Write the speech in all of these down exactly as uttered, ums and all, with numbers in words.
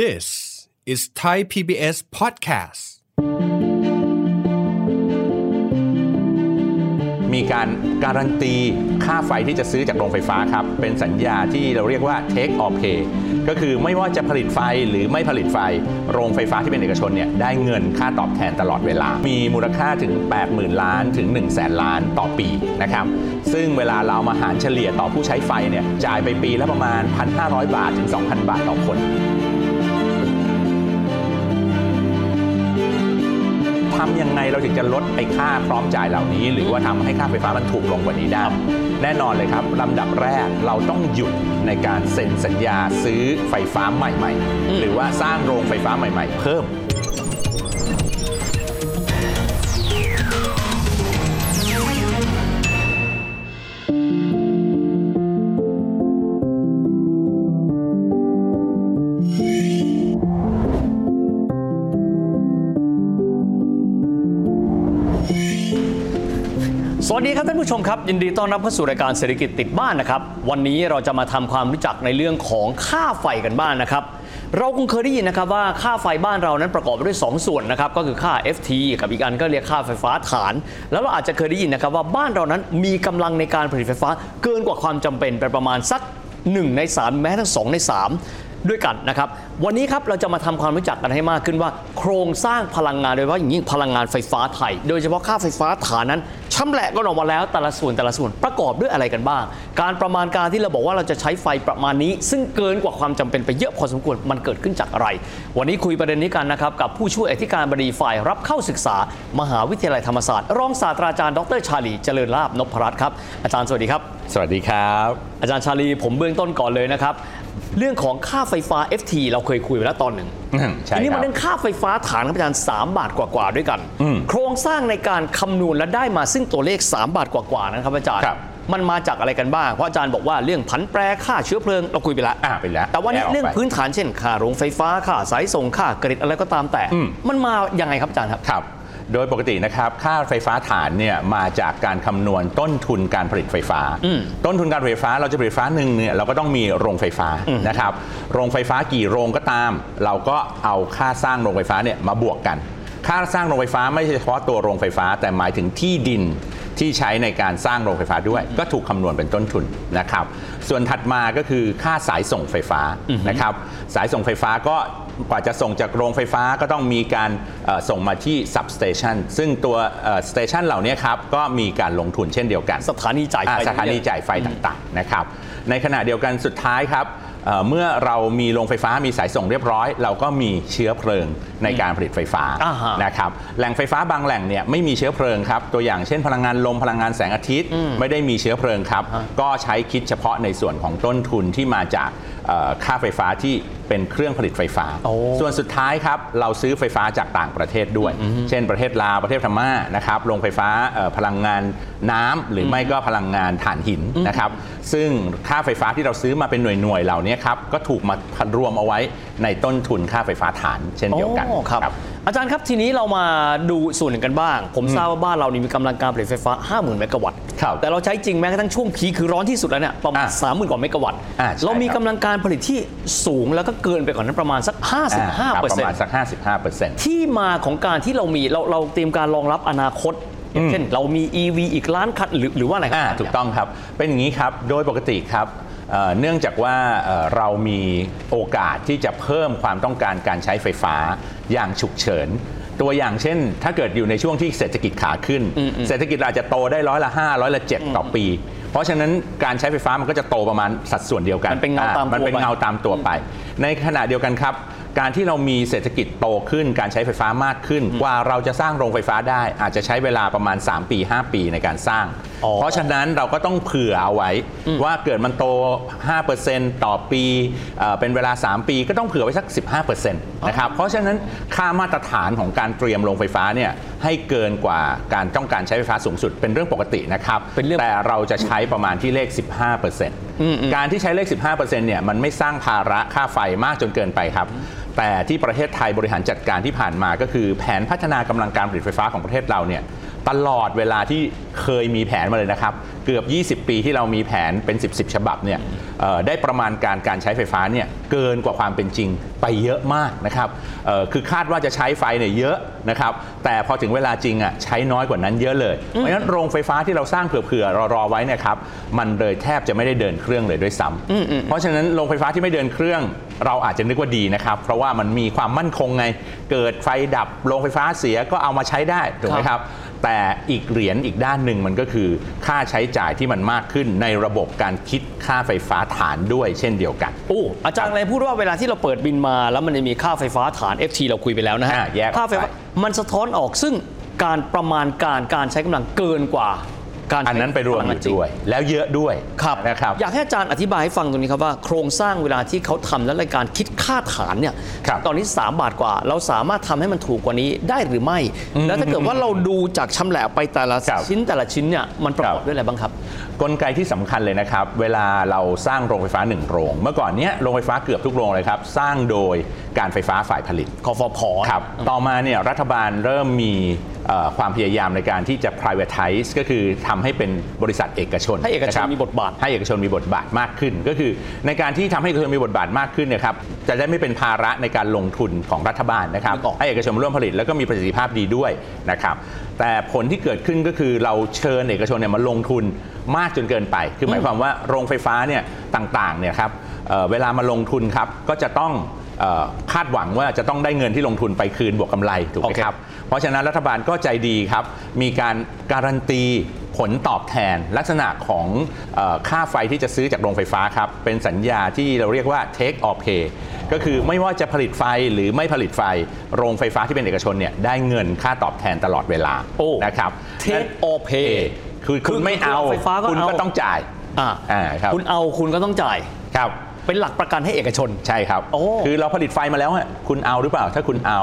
This is Thai พี บี เอส podcast มีการการันตีค่าไฟที่จะซื้อจากโรงไฟฟ้าครับเป็นสัญญาที่เราเรียกว่า take or pay ก็คือไม่ว่าจะผลิตไฟหรือไม่ผลิตไฟโรงไฟฟ้าที่เป็นเอกชนเนี่ยได้เงินค่าตอบแทนตลอดเวลามีมูลค่าถึง แปดหมื่น ล้านถึง หนึ่งแสน ล้านต่อปีนะครับซึ่งเวลาเรามาหารเฉลี่ยต่อผู้ใช้ไฟเนี่ยจ่ายไปปีละประมาณ หนึ่งพันห้าร้อย บาทถึง สองพัน บาทต่อคนทำยังไงเราถึงจะลดไอ้ค่าพร้อมจ่ายเหล่านี้หรือว่าทำให้ค่าไฟฟ้ามันถูกลงกว่านี้ได้แน่นอนเลยครับลำดับแรกเราต้องหยุดในการเซ็นสัญญาซื้อไฟฟ้าใหม่ๆหรือว่าสร้างโรงไฟฟ้าใหม่ๆเพิ่มสวัสดีครับท่านผู้ชมครับยินดีต้อนรับเข้าสู่รายการเศรษฐกิจติดบ้านนะครับวันนี้เราจะมาทำความรู้จักในเรื่องของค่าไฟกันบ้าง นะครับเราคงเคยได้ยินนะครับว่าค่าไฟบ้านเรานั้นประกอบไปด้วยสองส่วนนะครับก็คือค่า เอฟ ที กับอีกอันก็เรียกค่าไฟฟ้าฐานแล้วเราอาจจะเคยได้ยินนะครับว่าบ้านเรานั้นมีกำลังในการผลิตไฟฟ้าเกินกว่าความจำเป็นไปประมาณสักหนึ่งในสามแม้ทั้งสองในสามด้วยกันนะครับวันนี้ครับเราจะมาทำความรู้จักกันให้มากขึ้นว่าโครงสร้างพลังงานโดยเฉพาะอย่างยิ่งพลังงานไฟฟ้าไทยโดยเฉพาะค่าไฟฟ้าฐานนั้นช่ำแหละก็ออกมาแล้วแต่ละส่วนแต่ละส่วนประกอบด้วยอะไรกันบ้างการประมาณการที่เราบอกว่าเราจะใช้ไฟประมาณนี้ซึ่งเกินกว่าความจำเป็นไปเยอะพอสมควรมันเกิดขึ้นจากอะไรวันนี้คุยประเด็นนี้กันนะครับกับผู้ช่วยอธิการบดีฝ่ายรับเข้าศึกษามหาวิทยาลัยธรรมศาสตร์รองศาสตราจารย์ดรชาลีเจริญลาภนพรัตน์ครับอาจารย์สวัสดีครับสวัสดีครับอาจารย์ชาลีผมเบื้องต้นก่อนเลยนะครับเรื่องของค่าไฟฟ้า เอฟ ที เราเคยคุยไปแล้วตอนหนึ่งทีนี้มาเรื่องค่าไฟฟ้าฐานครับอาจารย์สามบาทกว่าๆด้วยกันโครงสร้างในการคำนวณและได้มาซึ่งตัวเลขสามบาทกว่าๆนั้นครับอาจารย์มันมาจากอะไรกันบ้างเพราะอาจารย์บอกว่าเรื่องผันแปรค่าเชื้อเพลิงเราคุยไปแล้วไปแล้วแต่ว่านี่เรื่องพื้นฐานเช่นค่าโรงไฟฟ้าค่าสายส่งค่ากริดอะไรก็ตามแต่มันมาอย่างไรครับอาจารย์ครับโดยปกตินะครับค่าไฟฟ้าฐานเนี่ยมาจากการคำนวณต้นทุนการผลิตไฟฟ้าต้นทุนการผลิตไฟฟ้าเราจะผลิตไฟฟ้าหนึ่งเนี่ยเราก็ต้องมีโรงไฟฟ้านะครับโรงไฟฟ้ากี่โรงก็ตามเราก็เอาค่าสร้างโรงไฟฟ้าเนี่ยมาบวกกันค่าสร้างโรงไฟฟ้าไม่ใช่เฉพาะตัวโรงไฟฟ้าแต่หมายถึงที่ดินที่ใช้ในการสร้างโรงไฟฟ้าด้วยก็ถูกคำนวณเป็นต้นทุนนะครับส่วนถัดมาก็คือค่าสายส่งไฟฟ้านะครับสายส่งไฟฟ้าก็กว่าจะส่งจากโรงไฟฟ้าก็ต้องมีการส่งมาที่ substation ซึ่งตัวสเตชันเหล่านี้ครับก็มีการลงทุนเช่นเดียวกันสถานีจ่ายไฟสถานีจ่ายไฟต่างๆนะครับในขณะเดียวกันสุดท้ายครับเมื่อเรามีโรงไฟฟ้ามีสายส่งเรียบร้อยเราก็มีเชื้อเพลิงในการผลิตไฟฟ้านะครับแหล่งไฟฟ้าบางแหล่งเนี่ยไม่มีเชื้อเพลิงครับตัวอย่างเช่นพลังงานลมพลังงานแสงอาทิตย์ไม่ได้มีเชื้อเพลิงครับก็ใช้คิดเฉพาะในส่วนของต้นทุนที่มาจากค่าไฟฟ้าที่เป็นเครื่องผลิตไฟฟ้าส่วนสุดท้ายครับเราซื้อไฟฟ้าจากต่างประเทศด้วยเช่นประเทศลาวประเทศพม่านะครับโรงไฟฟ้าพลังงานน้ำหรือไม่ก็พลังงานถ่านหินนะครับซึ่งค่าไฟฟ้าที่เราซื้อมาเป็นหน่วยๆเหล่านี้ครับก็ถูกมารวมเอาไว้ในต้นทุนค่าไฟฟ้าฐานเช่นเดียวกันครับอาจารย์ครับทีนี้เรามาดูส่วนหนึ่งกันบ้างผมทราบว่าบ้านเรานี่มีกำลังการผลิตไฟฟ้า ห้าหมื่น เมกะวัตต์แต่เราใช้จริงแม้กระทั่งช่วงพีคคือร้อนที่สุดแล้วเนี่ยประมาณ สามหมื่น กว่าเมกะวัตต์เรามีกำลังการผลิตที่สูงแล้วก็เกินไปกว่านั้นประมาณสัก ห้าสิบห้าเปอร์เซ็นต์ ประมาณสัก ห้าสิบห้าเปอร์เซ็นต์ ที่มาของการที่เรามีเราเราเตรียมการรองรับอนาคตอย่างเช่นเรามี อี วี อีกล้านคันหรือหรือว่าอะไรครับถูกต้องครับเป็นอย่างนี้ครับโดยปกติครับเนื่องจากว่าเรามีโอกาสที่จะเพิ่มความต้องการการใช้ไฟฟ้าอย่างฉุกเฉินตัวอย่างเช่นถ้าเกิดอยู่ในช่วงที่เศรษฐกิจขาขึ้นเศรษฐกิจอาจจะโตได้ร้อยละห้าร้อยละเจ็ดต่อปีเพราะฉะนั้นการใช้ไฟฟ้ามันก็จะโตประมาณสัดส่วนเดียวกันมันเป็นเงาตามมันเป็นเงาตามตัวไปในขณะเดียวกันครับการที่เรามีเศรษฐกิจโตขึ้นการใช้ไฟฟ้ามากขึ้นกว่าเราจะสร้างโรงไฟฟ้าได้อาจจะใช้เวลาประมาณสามปีห้าปีในการสร้างเพราะฉะนั้นเราก็ต้องเผื่อเอาไว้ว่าเกิดมันโต ห้าเปอร์เซ็นต์ ต่อปีเป็นเวลาสามปีก็ต้องเผื่อไว้สัก สิบห้าเปอร์เซ็นต์ นะครับเพราะฉะนั้นค่ามาตรฐานของการเตรียมโรงไฟฟ้าเนี่ยให้เกินกว่าการต้องการใช้ไฟฟ้าสูงสุดเป็นเรื่องปกตินะครับแต่เราจะใช้ประมาณที่เลข สิบห้าเปอร์เซ็นต์ การที่ใช้เลข สิบห้าเปอร์เซ็นต์ เนี่ยมันไม่สร้างภาระค่าไฟมากจนเกินไปครับแต่ที่ประเทศไทยบริหารจัดการที่ผ่านมาก็คือแผนพัฒนากำลังการผลิตไฟฟ้าของประเทศเราเนี่ย ตลอดเวลาที่เคยมีแผนมาเลยนะครับเกือบยี่สิบปีที่เรามีแผนเป็นสิบ สิบฉบับเนี่ยได้ประมาณการการใช้ไฟฟ้าเนี่ยเกินกว่าความเป็นจริงไปเยอะมากนะครับคือคาดว่าจะใช้ไฟเนี่ยเยอะนะครับแต่พอถึงเวลาจริงอ่ะใช้น้อยกว่านั้นเยอะเลยเพราะฉะนั้นโรงไฟฟ้าที่เราสร้างเผื่อๆรอๆไว้นะครับมันเลยแทบจะไม่ได้เดินเครื่องเลยด้วยซ้ำเพราะฉะนั้นโรงไฟฟ้าที่ไม่เดินเครื่องเราอาจจะนึกว่าดีนะครับเพราะว่ามันมีความมั่นคงไงเกิดไฟดับโรงไฟฟ้าเสียก็เอามาใช้ได้ถูกไหมครับแต่อีกเหรียญอีกด้านหนึ่งมันก็คือค่าใช้จ่ายที่มันมากขึ้นในระบบการคิดค่าไฟฟ้าฐานด้วยเช่นเดียวกันโอ้อาจารย์เลยพูดว่าเวลาที่เราเปิดบินมาแล้วมันจะมีค่าไฟฟ้าฐาน เอฟ ที เราคุยไปแล้วนะฮะค่าไฟฟ้ามันสะท้อนออกซึ่งการประมาณการการใช้กำลังเกินกว่าอันนั้นไปรวมอยู่ด้วยแล้วเยอะด้วยนะครับอยากให้อาจารย์อธิบายให้ฟังตรงนี้ครับว่าโครงสร้างเวลาที่เขาทำและรายการคิดค่าฐานเนี่ยตอนนี้สามบาทกว่าเราสามารถทำให้มันถูกกว่านี้ได้หรือไม่แล้วถ้าเกิดว่าเราดูจากชำแหละไปแต่ละชิ้นแต่ละชิ้นเนี่ยมันประกอบด้วยอะไรบ้างครับกลไกที่สำคัญเลยนะครับเวลาเราสร้างโรงไฟฟ้าหนึ่งโรงเมื่อก่อนเนี้ยโรงไฟฟ้าเกือบทุกโรงเลยครับสร้างโดยการไฟฟ้าฝ่ายผลิตคฟผ.ครับต่อมาเนี่ยรัฐบาลเริ่มมีความพยายามในการที่จะ privatize ก็คือทำให้เป็นบริษัทเอกชนให้เอกชนมีบทบาทให้เอกชนมีบทบาทมากขึ้นก็คือในการที่ทำให้เอกชนมีบทบาทมากขึ้นเนี่ยครับจะได้ไม่เป็นภาระในการลงทุนของรัฐบาลนะครับให้เอกชนร่วมผลิตแล้วก็มีประสิทธิภาพดีด้วยนะครับแต่ผลที่เกิดขึ้นก็คือเราเชิญเอกชนเนี่ยมาลงทุนมากจนเกินไปคือหมายความว่าโรงไฟฟ้าเนี่ยต่างๆเนี่ยครับ เอ่อ เวลามาลงทุนครับก็จะต้องคาดหวังว่าจะต้องได้เงินที่ลงทุนไปคืนบวกกำไรถูกไหมครับเพราะฉะนั้นรัฐบาลก็ใจดีครับมีการการันตีผลตอบแทนลักษณะของค่าไฟที่จะซื้อจากโรงไฟฟ้าครับเป็นสัญญาที่เราเรียกว่า take or pay ก็คือไม่ว่าจะผลิตไฟหรือไม่ผลิตไฟโรงไฟฟ้าที่เป็นเอกชนเนี่ยได้เงินค่าตอบแทนตลอดเวลานะครับ take or pay คือคุณไม่เอาคุณก็ต้องจ่ายคุณเอาคุณก็ต้องจ่ายครับเป็นหลักประกันให้เอกชนใช่ครับคือเราผลิตไฟมาแล้วฮะคุณเอาหรือเปล่าถ้าคุณเอา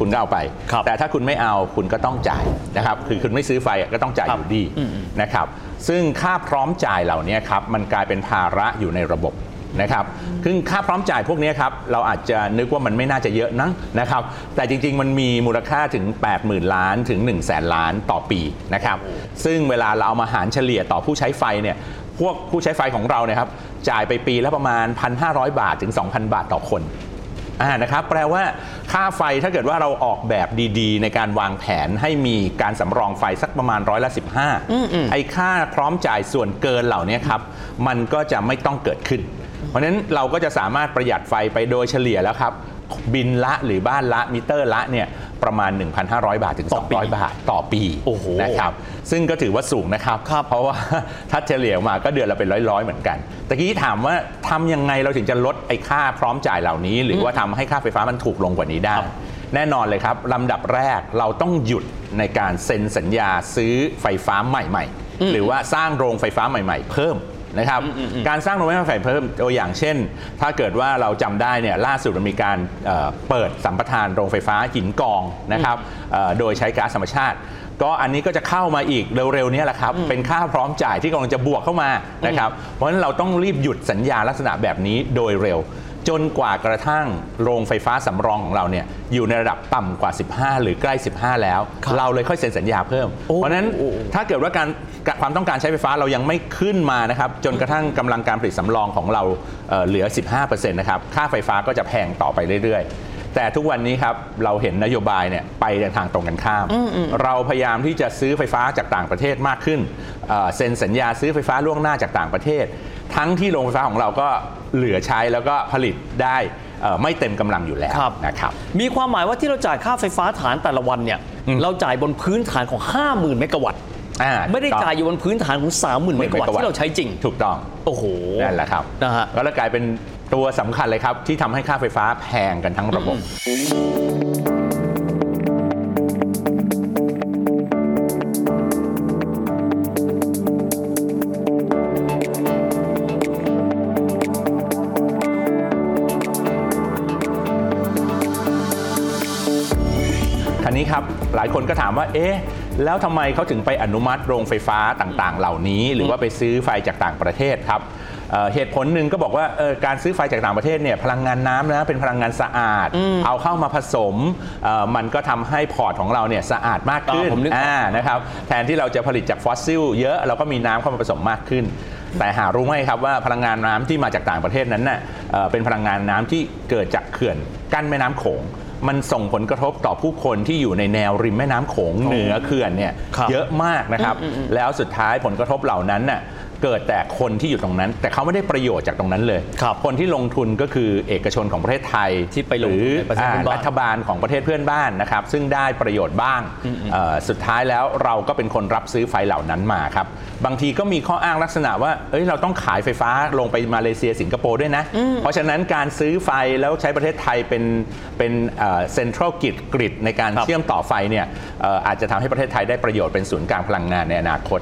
คุณก็เอาไปแต่ถ้าคุณไม่เอาคุณก็ต้องจ่ายนะครับคือคุณไม่ซื้อไฟก็ต้องจ่ายอยู่ดีนะครับซึ่งค่าพร้อมจ่ายเหล่านี้ครับมันกลายเป็นภาระอยู่ในระบบนะครับซึ่งค่าพร้อมจ่ายพวกนี้ครับเราอาจจะนึกว่ามันไม่น่าจะเยอะนะนะครับแต่จริงๆมันมีมูลค่าถึง แปดหมื่นล้านถึง หนึ่งแสนล้านต่อปีนะครับซึ่งเวลาเราเอามาหารเฉลี่ยต่อผู้ใช้ไฟเนี่ยพวกผู้ใช้ไฟของเราเนี่ยครับจ่ายไปปีละประมาณ หนึ่งพันห้าร้อยบาทถึง สองพันบาทต่อคนอ่านะครับแปลว่าค่าไฟถ้าเกิดว่าเราออกแบบดีๆในการวางแผนให้มีการสำรองไฟสักประมาณร้อยละสิบห้าไอ้ค่าพร้อมจ่ายส่วนเกินเหล่านี้ครับมันก็จะไม่ต้องเกิดขึ้นเพราะฉะนั้นเราก็จะสามารถประหยัดไฟไปโดยเฉลี่ยแล้วครับบินละหรือบ้านละมิเตอร์ละเนี่ยประมาณ หนึ่งพันห้าร้อยบาทถึง สองร้อยบาทต่อปีนะครับซึ่งก็ถือว่าสูงนะครับเพราะว่าถ้าเฉลี่ยมาก็เดือนละเป็นร้อยๆเหมือนกันตะกี้ถามว่าทำยังไงเราถึงจะลดไอ้ค่าพร้อมจ่ายเหล่านี้หรือว่าทำให้ค่าไฟฟ้ามันถูกลงกว่านี้ได้แน่นอนเลยครับลำดับแรกเราต้องหยุดในการเซ็นสัญญาซื้อไฟฟ้าใหม่ๆหรือว่าสร้างโรงไฟฟ้าใหม่ๆเพิ่มนะครับการสร้างโรงไฟฟ้าใหม่เพิ่มตัวอย่างเช่นถ้าเกิดว่าเราจำได้เนี่ยล่าสุดมันมีการเปิดสัมปทานโรงไฟฟ้าหินกองนะครับโดยใช้ก๊าซธรรมชาติก็อันนี้ก็จะเข้ามาอีกเร็วๆนี้แหละครับเป็นค่าพร้อมจ่ายที่กำลังจะบวกเข้ามานะครับเพราะฉะนั้นเราต้องรีบหยุดสัญญาลักษณะแบบนี้โดยเร็วจนกว่ากระทั่งโรงไฟฟ้าสำรองของเราเนี่ยอยู่ในระดับต่ำกว่าสิบห้าหรือใกล้สิบห้าแล้วเราเลยค่อยเซ็นสัญญาเพิ่มเพราะนั้นถ้าเกิดว่าการความต้องการใช้ไฟฟ้าเรายังไม่ขึ้นมานะครับจนกระทั่งกำลังการผลิตสำรองของเราเหลือ สิบห้าเปอร์เซ็นต์ นะครับค่าไฟฟ้าก็จะแพงต่อไปเรื่อยๆแต่ทุกวันนี้ครับเราเห็นนโยบายเนี่ยไปในทางตรงกันข้ามเราพยายามที่จะซื้อไฟฟ้าจากต่างประเทศมากขึ้นเซ็นสัญญาซื้อไฟฟ้าล่วงหน้าจากต่างประเทศทั้งที่โรงไฟฟ้าของเราก็เหลือใช้แล้วก็ผลิตได้ไม่เต็มกำลังอยู่แล้วนะครับมีความหมายว่าที่เราจ่ายค่าไฟฟ้าฐานแต่ละวันเนี่ยเราจ่ายบนพื้นฐานของ ห้าหมื่นเมกะวัตต์ไม่ได้จ่ายอยู่บนพื้นฐานของ สามหมื่นเมกะวัตต์ที่เราใช้จริงถูกต้องโอ้โหนั่นแหละครับนะฮะแล้วกลายเป็นตัวสำคัญเลยครับที่ทำให้ค่าไฟฟ้าแพงกันทั้งระบบหลายคนก็ถามว่าเอ๊ะแล้วทำไมเขาถึงไปอนุมัติโรงไฟฟ้าต่างๆเหล่านี้หรือว่าไปซื้อไฟจากต่างประเทศครับ เหตุผลหนึ่งก็บอกว่าการซื้อไฟจากต่างประเทศเนี่ยพลังงานน้ำนะเป็นพลังงานสะอาดเอาเข้ามาผสมมันก็ทำให้พอร์ตของเราเนี่ยสะอาดมากขึ้นนะครับแทนที่เราจะผลิตจากฟอสซิลเยอะเราก็มีน้ำเข้ามาผสมมากขึ้นแต่หารู้ไหมครับว่าพลังงานน้ำที่มาจากต่างประเทศนั้นน่ะเป็นพลังงานน้ำที่เกิดจากเขื่อนกั้นแม่น้ำโขงมันส่งผลกระทบต่อผู้คนที่อยู่ในแนวริมแม่น้ำโขงเหนือเขื่อนเนี่ยเยอะมากนะครับแล้วสุดท้ายผลกระทบเหล่านั้นน่ะเกิดแต่คนที่อยู่ตรงนั้นแต่เขาไม่ได้ประโยชน์จากตรงนั้นเลย ค, คนที่ลงทุนก็คือเอกชนของประเทศไทยที่ไปลงหรือรัฐบาลของประเทศเพื่อนบ้านนะครับซึ่งได้ประโยชน์บ้างสุดท้ายแล้วเราก็เป็นคนรับซื้อไฟเหล่านั้นมาครับบางทีก็มีข้ออ้างลักษณะว่าเอ้ยเราต้องขายไฟฟ้าลงไปมาเลเซียสิงคโปร์ด้วยนะเพราะฉะนั้นการซื้อไฟแล้วใช้ประเทศไทยเป็นเป็นเซ็นทรัลกริดกริดในการเชื่อมต่อไฟเนี่ย อ, อ, อาจจะทำให้ประเทศไทยได้ประโยชน์เป็นศูนย์กลางพลังงานในอนาคต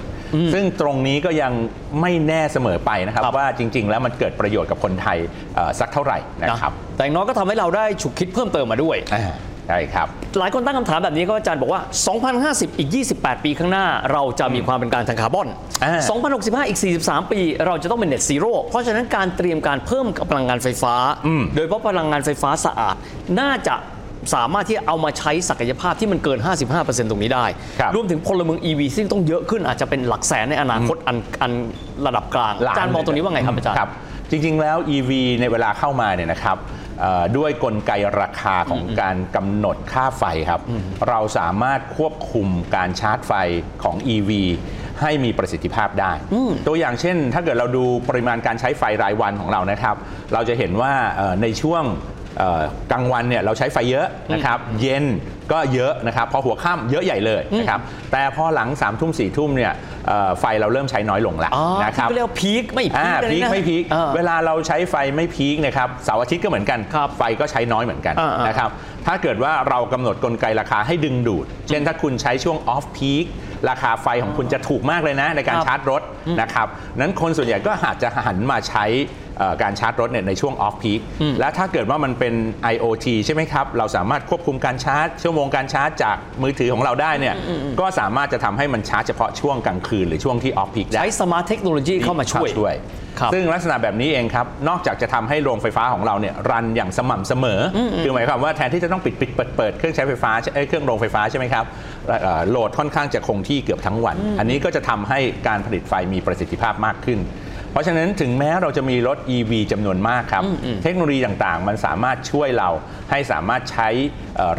ซึ่งตรงนี้ก็ยังไม่แน่เสมอไปนะครับว่าจริงๆแล้วมันเกิดประโยชน์กับคนไทยสักเท่าไหร่นะครับแต่น้อยก็ทำให้เราได้ฉุกคิดเพิ่มเติมมาด้วยใช่ครับหลายคนตั้งคำถามแบบนี้ก็อาจารย์บอกว่าสองพันห้าสิบอีกยี่สิบแปดปีข้างหน้าเราจะมีความเป็นกลางทางคาร์บอนสองพันหกสิบห้าอีกสี่สิบสามปีเราจะต้องเป็น Net Zero เพราะฉะนั้นการเตรียมการเพิ่มกับพลังงานไฟฟ้าโดยเฉพาะพลังงานไฟฟ้าสะอาดน่าจะสามารถที่เอามาใช้ศักยภาพที่มันเกิน ห้าสิบห้าเปอร์เซ็นต์ ตรงนี้ได้ ร, รวมถึงพลเมือง อี วี ซึ่งต้องเยอะขึ้นอาจจะเป็นหลักแสนในอนาคตอันอันระดับกลางอาจารย์มองตรงนี้ว่าไงครับอาจารย์ครับจริงๆแล้ว อี วี ในเวลาเข้ามาเนี่ยนะครับด้วยกลไกราคาของการกำหนดค่าไฟครับเราสามารถควบคุมการชาร์จไฟของ อี วี ให้มีประสิทธิภาพได้ตัวอย่างเช่นถ้าเกิดเราดูปริมาณการใช้ไฟรายวันของเรานะครับเราจะเห็นว่าในช่วงกลางวันเนี่ยเราใช้ไฟเยอะนะครับเย็นก็เยอะนะครับพอหัวค่ำเยอะใหญ่เลยนะครับแต่พอหลังสามทุ่มสี่ทุ่มเนี่ยไฟเราเริ่มใช้น้อยลงแล้วนะครับเรียกว่าพีคไม่พีคพีคไม่พีคเวลาเราใช้ไฟไม่พีคนะครับเสาร์อาทิตย์ก็เหมือนกันไฟก็ใช้น้อยเหมือนกันนะครับถ้าเกิดว่าเรากำหนดกลไกราคาให้ดึงดูดเช่นถ้าคุณใช้ช่วงออฟพีคราคาไฟของคุณจะถูกมากเลยนะในการชาร์จรถนะครับนั้นคนส่วนใหญ่ก็อาจจะหันมาใช้การชาร์จรถเนี่ยในช่วงออฟพีคและถ้าเกิดว่ามันเป็น ไอ โอ ที ใช่ไหมครับเราสามารถควบคุมการชาร์จชั่วโมงการชาร์จจากมือถือของเราได้เนี่ยก็สามารถจะทำให้มันชาร์จเฉพาะช่วงกลางคืนหรือช่วงที่ออฟพีคได้ใช้สมาร์ทเทคโนโลยีเข้ามาช่วยด้วยซึ่งลักษณะแบบนี้เองครับนอกจากจะทำให้โรงไฟฟ้าของเราเนี่ยรันอย่างสม่ำเสมอคือหมายความว่าแทนที่จะต้องปิดปิดเปิดเปิดเครื่องใช้ไฟฟ้าเครื่องโรงไฟฟ้าใช่ไหมครับโหลดค่อนข้างจะคงที่เกือบทั้งวันอันนี้ก็จะทำให้การผลิตไฟมีประสิทธิภาพมากขึ้นเพราะฉะนั้นถึงแม้เราจะมีรถ อี วี จำนวนมากครับเทคโนโลยีต่างๆมันสามารถช่วยเราให้สามารถใช้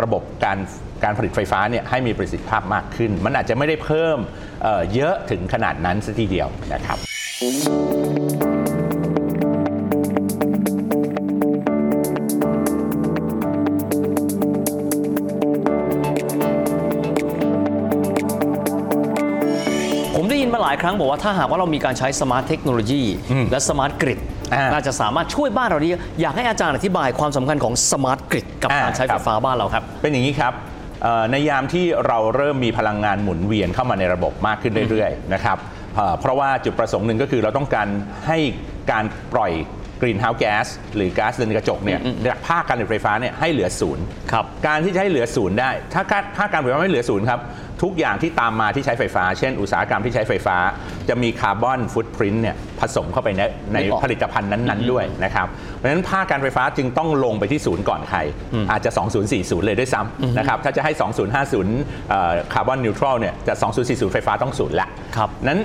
ระบบการการผลิตไฟฟ้าเนี่ยให้มีประสิทธิภาพมากขึ้นมันอาจจะไม่ได้เพิ่มเยอะถึงขนาดนั้นซะทีเดียวนะครับหลายครั้งบอกว่าถ้าหากว่าเรามีการใช้สมาร์ทเทคโนโลยีและสมาร์ทกริดน่าจะสามารถช่วยบ้านเราได้อยากให้อาจารย์อธิบายความสำคัญของสมาร์ทกริดกับการใช้ไฟฟ้าบ้านเราครับเป็นอย่างนี้ครับในยามที่เราเริ่มมีพลังงานหมุนเวียนเข้ามาในระบบมากขึ้นเรื่อยๆนะครับเพราะว่าจุดประสงค์หนึ่งก็คือเราต้องการให้การปล่อยกรีนเฮาส์แก๊สหรือก๊าซเรือนกระจกเนี่ยจากภาคการผลิตไฟฟ้าเนี่ยให้เหลือศูนย์การที่จะให้เหลือศูนย์ได้ถ้าภาคการผลิตไฟฟ้าไม่เหลือศูนย์ครับทุกอย่างที่ตามมาที่ใช้ไฟฟ้าเช่นอุตสาหกรรมที่ใช้ไฟฟ้าจะมีคาร์บอนฟุตพริ้นท์เนี่ยผสมเข้าไปในในผลิตภัณฑ์นั้นๆด้วยนะครับเพราะฉะนั้นภาคการไฟฟ้าจึงต้องลงไปที่ศูนย์ก่อนใครอาจจะสองพันสี่สิบเลยด้วยซ้ำนะครับถ้าจะให้สองพันห้าสิบคาร์บอนนิวทรัลเนี่ยจะสองพันสี่สิบไฟฟ้าต้องศูนย์ละนั้น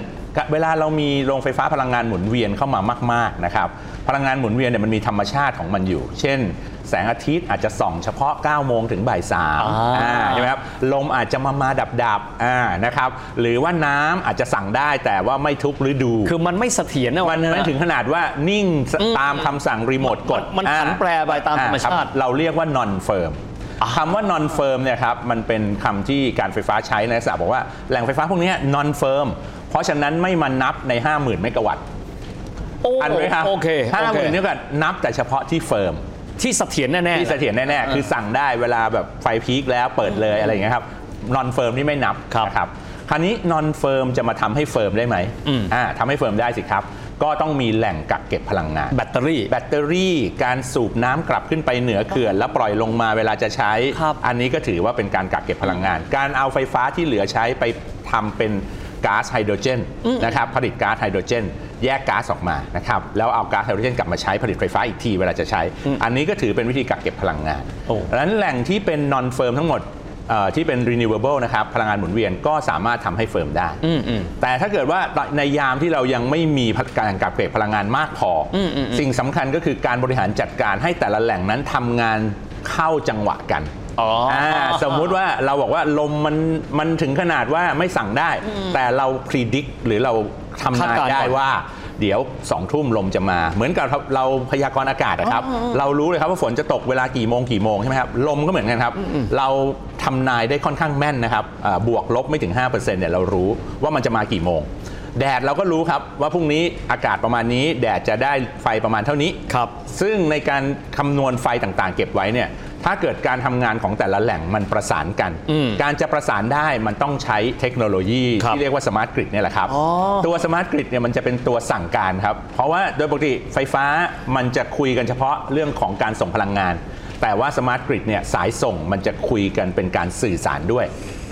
เวลาเรามีโรงไฟฟ้าพลังงานหมุนเวียนเข้ามามากๆนะครับพลังงานหมุนเวียนเนี่ยมันมีธรรมชาติของมันอยู่เช่นแสงอาทิตย์อาจจะส่องเฉพาะเก้าโมงถึงบ่ายสามใช่ไหมครับลมอาจจะมามาดับดับนะครับหรือว่าน้ำอาจจะสั่งได้แต่ว่าไม่ทุกฤดูคือมันไม่เสถียรนะวันนั้นถึงขนาดว่านิ่งตามคำสั่งรีโมทกดมันผันแปรไปตามธรรมชาติเราเรียกว่า non firmคำว่า non firm เนี่ยครับมันเป็นคำที่การไฟฟ้าใช้ในศาสตร์บอกว่าแหล่งไฟฟ้าพวกนี้ non firm เพราะฉะนั้นไม่มานับใน ห้าหมื่น เมกะวัตต์อันไหมครับ ห้าหมื่น เมกะวัตต์นับแต่เฉพาะที่เฟิร์มที่เสถียรแน่ๆที่เสถียรแน่ๆคือสั่งได้เวลาแบบไฟพีคแล้วเปิดเลยอะไรอย่างเงี้ยครับ non firm นี่ไม่นับครับคราวนี้ non firm จะมาทำให้เฟิร์มได้ไหมอ่าทำให้เฟิร์มได้สิครับก็ต้องมีแหล่งกักเก็บพลังงานแบตเตอรี่แบตเตอรี่การสูบน้ำกลับขึ้นไปเหนือเขื่อนแล้วปล่อยลงมาเวลาจะใช้อันนี้ก็ถือว่าเป็นการกักเก็บพลังงานการเอาไฟฟ้าที่เหลือใช้ไปทำเป็นก๊าซไฮโดรเจนนะครับผลิตก๊าซไฮโดรเจน แยกก๊าซออกมานะครับแล้วเอาก๊าซไฮโดรเจนกลับมาใช้ผลิตไฟฟ้าอีกทีเวลาจะใช้อันนี้ก็ถือเป็นวิธีกักเก็บพลังงานดังนั้นแหล่งที่เป็น non firm ทั้งหมดที่เป็น renewable นะครับพลังงานหมุนเวียนก็สามารถทำให้เฟิร์มได้แต่ถ้าเกิดว่าในยามที่เรายังไม่มีการกักเก็บพลังงานมากพอสิ่งสำคัญก็คือการบริหารจัดการให้แต่ละแหล่งนั้นทำงานเข้าจังหวะกันสมมุติว่าเราบอกว่าลมมันมันถึงขนาดว่าไม่สั่งได้แต่เรา predict หรือเราทำนายได้ว่าเดี๋ยวสองทุ่มลมจะมาเหมือนกับเราพยากรณ์อากาศนะครับเรารู้เลยครับว่าฝนจะตกเวลากี่โมงกี่โมงใช่ไหมครับลมก็เหมือนกันครับเราทำนายได้ค่อนข้างแม่นนะครับบวกลบไม่ถึง ห้าเปอร์เซ็นต์ เนี่ยเรารู้ว่ามันจะมากี่โมงแดดเราก็รู้ครับว่าพรุ่งนี้อากาศประมาณนี้แดดจะได้ไฟประมาณเท่านี้ครับซึ่งในการคำนวณไฟต่างๆเก็บไว้เนี่ยถ้าเกิดการทำงานของแต่ละแหล่งมันประสานกันการจะประสานได้มันต้องใช้เทคโนโลยีที่เรียกว่าสมาร์ทกริดเนี่ยแหละครับตัวสมาร์ทกริดเนี่ยมันจะเป็นตัวสั่งการครับเพราะว่าโดยปกติไฟฟ้ามันจะคุยกันเฉพาะเรื่องของการส่งพลังงานแต่ว่าสมาร์ทกริดเนี่ยสายส่งมันจะคุยกันเป็นการสื่อสารด้วย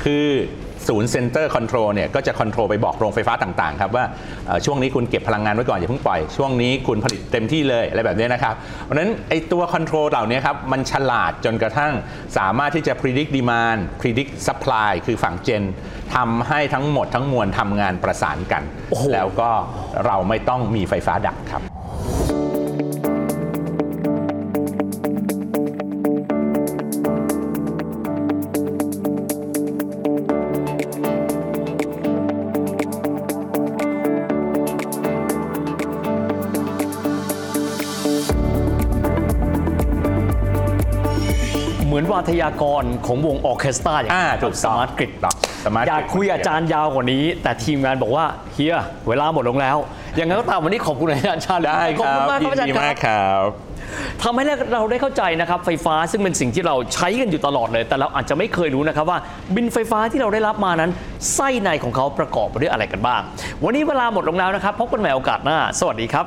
คือศูนย์เซ็นเตอร์คอนโทรลเนี่ยก็จะคอนโทรลไปบอกโรงไฟฟ้าต่างๆครับว่าช่วงนี้คุณเก็บพลังงานไว้ก่อนอย่าเพิ่งปล่อยช่วงนี้คุณผลิตเต็มที่เลยอะไรแบบนี้นะครับเพราะฉะนั้นไอตัวคอนโทรลเหล่านี้ครับมันฉลาดจนกระทั่งสามารถที่จะ predict demand predict supply คือฝั่งเจนทำให้ทั้งหมดทั้งมวลทำงานประสานกัน oh. แล้วก็เราไม่ต้องมีไฟฟ้าดับครับวาทยากรของวงออเคสตราอย่างนี้สมาร์ทกริดอยากคุยอาจารย์ยาวกว่านี้แต่ทีมงานบอกว่าเฮียเวลาหมดลงแล้วอย่างนั้นก็ตามวันนี้ขอบคุณอาจารย์ได้ขอบคุณมากครับอาจารย์ครับทำให้เราได้เข้าใจนะครับไฟฟ้าซึ่งเป็นสิ่งที่เราใช้กันอยู่ตลอดเลยแต่เราอาจจะไม่เคยรู้นะครับว่าบินไฟฟ้าที่เราได้รับมานั้นไส้ในของเขาประกอบไปด้วยอะไรกันบ้างวันนี้เวลาหมดลงแล้วนะครับพบกันใหม่โอกาสหน้าสวัสดีครับ